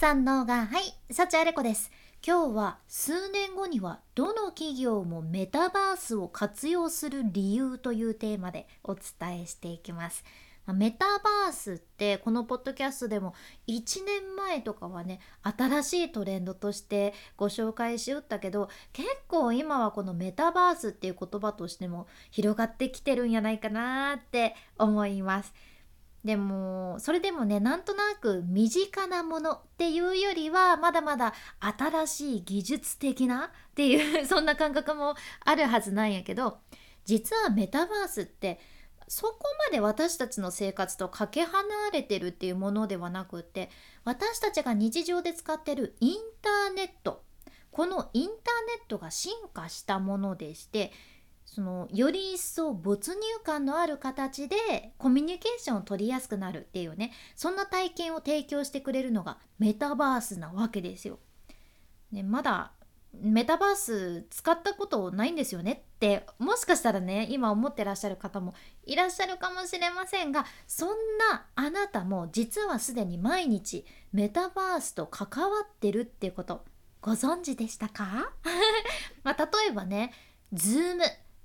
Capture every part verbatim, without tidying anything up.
さんのがはい、幸あれ子です。今日は数年後にはどの企業もメタバースを活用する理由というテーマでお伝えしていきます。メタバースってこのポッドキャストでもいちねんまえとかはね、新しいトレンドとしてご紹介しよったけど、結構今はこのメタバースっていう言葉としても広がってきてるんじゃないかなって思います。でもそれでもね、なんとなく身近なものっていうよりはまだまだ新しい技術的なっていうそんな感覚もあるはずなんやけど、実はメタバースってそこまで私たちの生活とかけ離れてるっていうものではなくって、私たちが日常で使ってるインターネット、このインターネットが進化したものでして、そのより一層没入感のある形でコミュニケーションを取りやすくなるっていうね、そんな体験を提供してくれるのがメタバースなわけですよ、ね、まだメタバース使ったことないんですよねってもしかしたらね、今思ってらっしゃる方もいらっしゃるかもしれませんが、そんなあなたも実はすでに毎日メタバースと関わってるっていうことご存知でしたかまあ例えばね、Zoom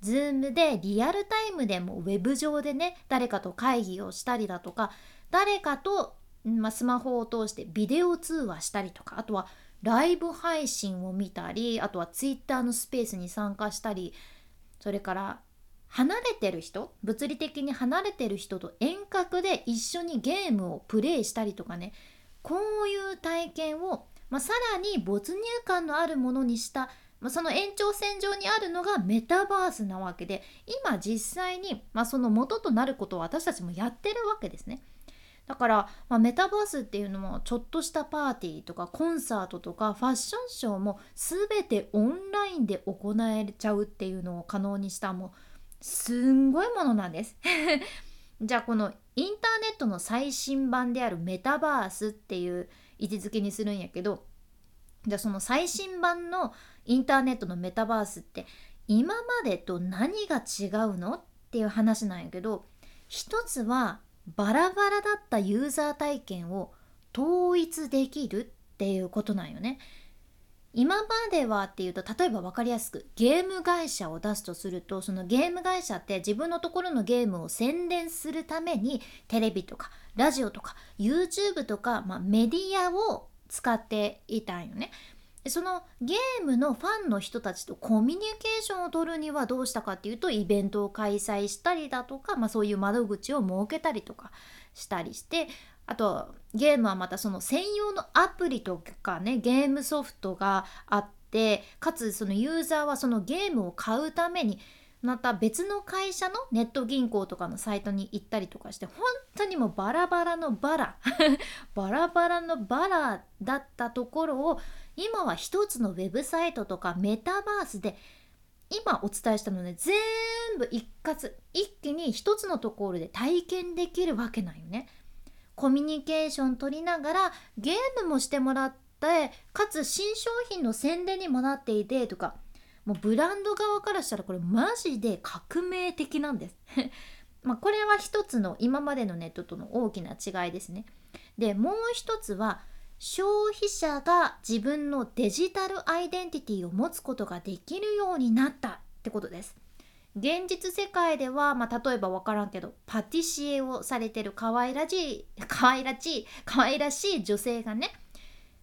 Zoom でリアルタイムでもウェブ上でね、誰かと会議をしたりだとか、誰かと、まあ、スマホを通してビデオ通話したりとか、あとはライブ配信を見たり、あとはツイッターのスペースに参加したり、それから離れてる人、物理的に離れてる人と遠隔で一緒にゲームをプレイしたりとかね、こういう体験を、まあ、さらに没入感のあるものにした、まあ、その延長線上にあるのがメタバースなわけで、今実際に、まあ、その元となることを私たちもやってるわけですね。だから、まあ、メタバースっていうのもちょっとしたパーティーとかコンサートとかファッションショーも全てオンラインで行えちゃうっていうのを可能にした、もうすんごいものなんですじゃあこのインターネットの最新版であるメタバースっていう位置づけにするんやけど、じゃあその最新版のインターネットのメタバースって今までと何が違うのっていう話なんやけど、一つはバラバラだったユーザー体験を統一できるっていうことなんよね。今まではっていうと、例えば分かりやすくゲーム会社を出すとすると、そのゲーム会社って自分のところのゲームを宣伝するためにテレビとかラジオとか YouTube とか、まあ、メディアを使っていたんよね。そのゲームのファンの人たちとコミュニケーションを取るにはどうしたかっていうと、イベントを開催したりだとか、まあ、そういう窓口を設けたりとかしたりして、あとゲームはまたその専用のアプリとかね、ゲームソフトがあって、かつそのユーザーはそのゲームを買うためにまた別の会社のネット銀行とかのサイトに行ったりとかして、本当にもうバラバラのバラバラバラのバラだったところを、今は一つのウェブサイトとかメタバースで、今お伝えしたので全部一括一気に一つのところで体験できるわけなんよね。コミュニケーション取りながらゲームもしてもらって、かつ新商品の宣伝にもなっていてとか、もうブランド側からしたらこれマジで革命的なんですまあこれは一つの今までのネットとの大きな違いですね。でもう一つは、消費者が自分のデジタルアイデンティティを持つことができるようになったってことです。現実世界では、まあ、例えば分からんけどパティシエをされてる可愛らしい可愛らしい可愛らしい女性がね、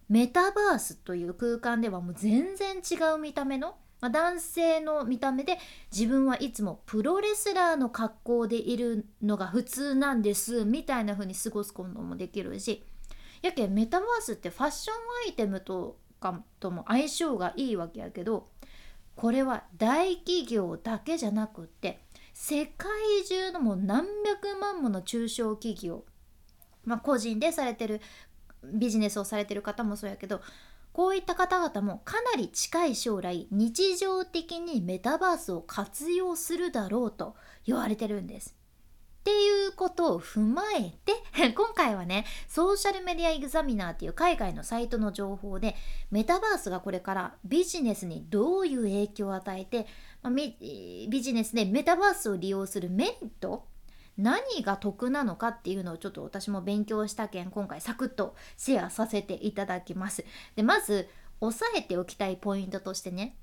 メタバースという空間ではもう全然違う見た目の男性の見た目で、自分はいつもプロレスラーの格好でいるのが普通なんですみたいな風に過ごすこともできるし、やけメタバースってファッションアイテムとかとも相性がいいわけやけど、これは大企業だけじゃなくって、世界中のもう何百万もの中小企業、まあ、個人でされてるビジネスをされてる方もそうやけど、こういった方々もかなり近い将来、日常的にメタバースを活用するだろうと言われてるんです。っていうことを踏まえて、今回はね、ソーシャルメディアエグザミナーっていう海外のサイトの情報で、メタバースがこれからビジネスにどういう影響を与えて、ビジネスでメタバースを利用するメリット何が得なのかっていうのをちょっと私も勉強した件、今回サクッとシェアさせていただきます。でまず押さえておきたいポイントとしてね、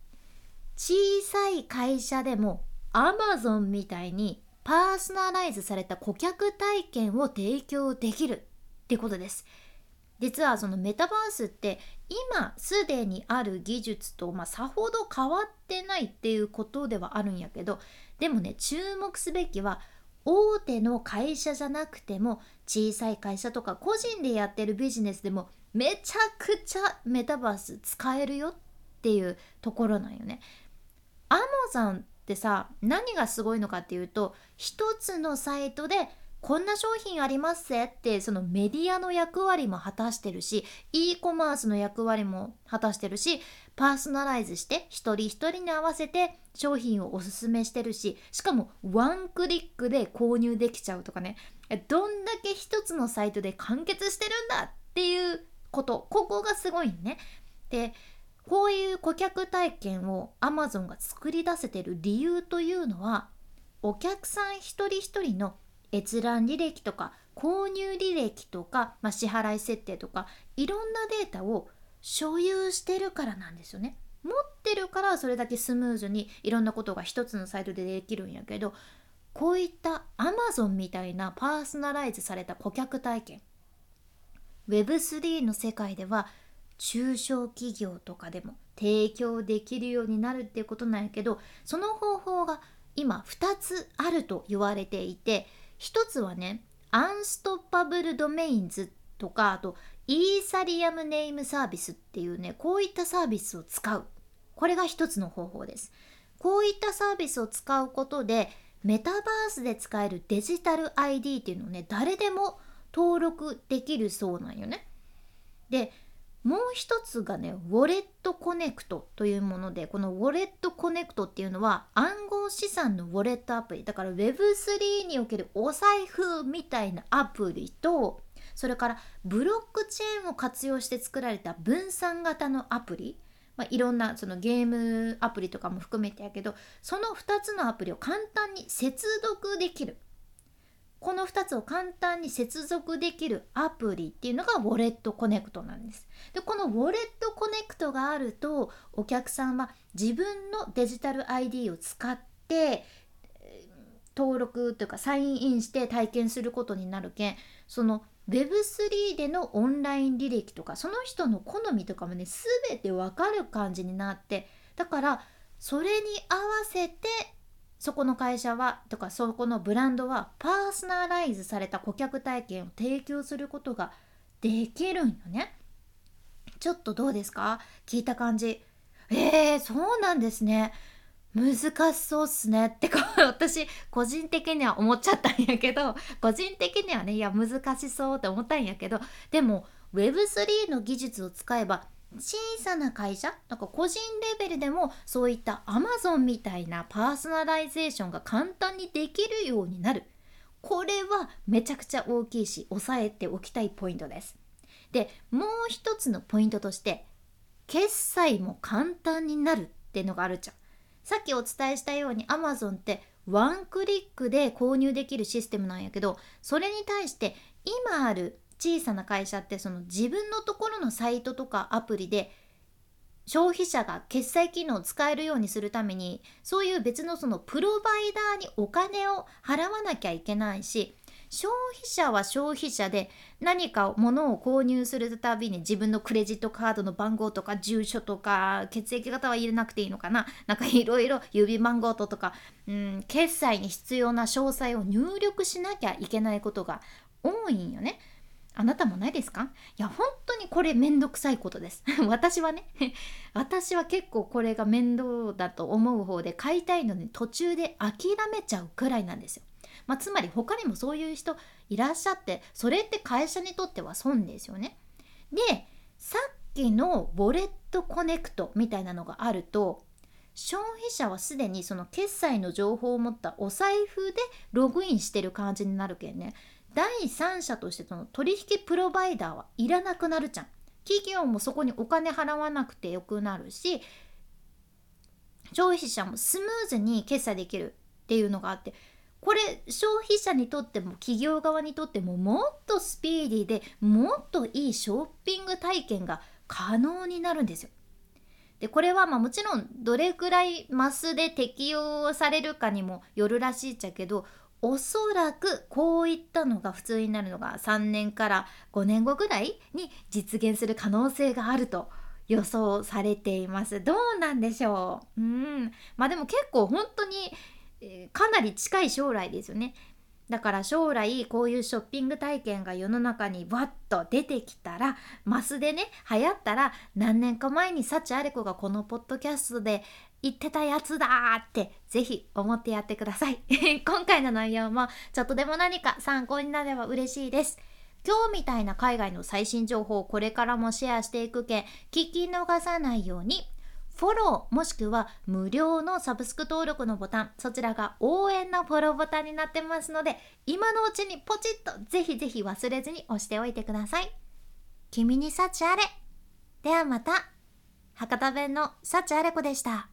小さい会社でも Amazon みたいにパーソナライズされた顧客体験を提供できるってことです。実はそのメタバースって今すでにある技術と、まあ、さほど変わってないっていうことではあるんやけど、でもね注目すべきは大手の会社じゃなくても小さい会社とか個人でやってるビジネスでもめちゃくちゃメタバース使えるよっていうところなんよね。Amazonってさ何がすごいのかっていうと、一つのサイトでこんな商品ありますってそのメディアの役割も果たしてるし、 e コマースの役割も果たしてるし、パーソナライズして一人一人に合わせて商品をおすすめしてるし、しかもワンクリックで購入できちゃうとかね、どんだけ一つのサイトで完結してるんだっていうこと、ここがすごいね。でこういう顧客体験を Amazon が作り出せてる理由というのは、お客さん一人一人の閲覧履歴とか購入履歴とか、まあ、支払い設定とかいろんなデータを所有してるからなんですよね。持ってるからそれだけスムーズにいろんなことが一つのサイトでできるんやけど、こういった Amazon みたいなパーソナライズされた顧客体験、 ウェブスリー の世界では中小企業とかでも提供できるようになるっていうことなんやけど、その方法が今ふたつあると言われていて、一つはね、アンストッパブルドメインズとか、あとイーサリアムネームサービスっていうね、こういったサービスを使う。これが一つの方法です。こういったサービスを使うことで、メタバースで使えるデジタル アイディー っていうのをね、誰でも登録できるそうなんよね。で、もう一つがね、ウォレットコネクトというもので、このウォレットコネクトっていうのは暗号資産のウォレットアプリだから、 ウェブスリー におけるお財布みたいなアプリと、それからブロックチェーンを活用して作られた分散型のアプリ、まあ、いろんなそのゲームアプリとかも含めてやけど、そのふたつのアプリを簡単に接続できる、このふたつを簡単に接続できるアプリっていうのがウォレットコネクトなんです。で、このウォレットコネクトがあると、お客さんは自分のデジタル アイディー を使って登録というかサインインして体験することになるけん、その ウェブスリー でのオンライン履歴とかその人の好みとかもね、全てわかる感じになって、だからそれに合わせてそこの会社はとかそこのブランドはパーソナライズされた顧客体験を提供することができるんよね。ちょっとどうですか？聞いた感じ、えーそうなんですね、難しそうっすねって私個人的には思っちゃったんやけど、個人的にはねいや難しそうって思ったんやけど、でも ウェブスリー の技術を使えば小さな会社なんか個人レベルでもそういった Amazon みたいなパーソナライゼーションが簡単にできるようになる。これはめちゃくちゃ大きいし、押さえておきたいポイントです。で、もう一つのポイントとして決済も簡単になるっていうのがあるじゃん。さっきお伝えしたように Amazon ってワンクリックで購入できるシステムなんやけど、それに対して今ある小さな会社ってその自分のところのサイトとかアプリで消費者が決済機能を使えるようにするために、そういう別のそのプロバイダーにお金を払わなきゃいけないし、消費者は消費者で何か物を購入するたびに自分のクレジットカードの番号とか住所とか、血液型は入れなくていいのかな、なんかいろいろ指番号とか、うん、決済に必要な詳細を入力しなきゃいけないことが多いんよね。あなたもないですか？いや本当にこれめんどくさいことです私はね私は結構これが面倒だと思う方で、買いたいのに途中で諦めちゃうくらいなんですよ。まあ、つまり他にもそういう人いらっしゃって、それって会社にとっては損ですよね。でさっきのウォレットコネクトみたいなのがあると、消費者はすでにその決済の情報を持ったお財布でログインしてる感じになるけんね、第三者としてその取引プロバイダーはいらなくなるじゃん。企業もそこにお金払わなくてよくなるし、消費者もスムーズに決済できるっていうのがあって、これ消費者にとっても企業側にとってももっとスピーディーでもっといいショッピング体験が可能になるんですよ。でこれはまあもちろんどれくらいマスで適用されるかにもよるらしいっちゃけど、おそらくこういったのが普通になるのがさんねんからごねんごぐらいに実現する可能性があると予想されています。どうなんでしょう。うんまあでも結構本当に、えー、かなり近い将来ですよね。だから将来こういうショッピング体験が世の中にわっと出てきたら、マスでね流行ったら、何年か前に幸あれ子がこのポッドキャストで言ってたやつだってぜひ思ってやってください今回の内容もちょっとでも何か参考になれば嬉しいです。今日みたいな海外の最新情報をこれからもシェアしていくけん、聞き逃さないようにフォローもしくは無料のサブスク登録のボタン、そちらが応援のフォローボタンになってますので、今のうちにポチッとぜひぜひ忘れずに押しておいてください。君に幸あれ。ではまた。博多弁の幸あれ子でした。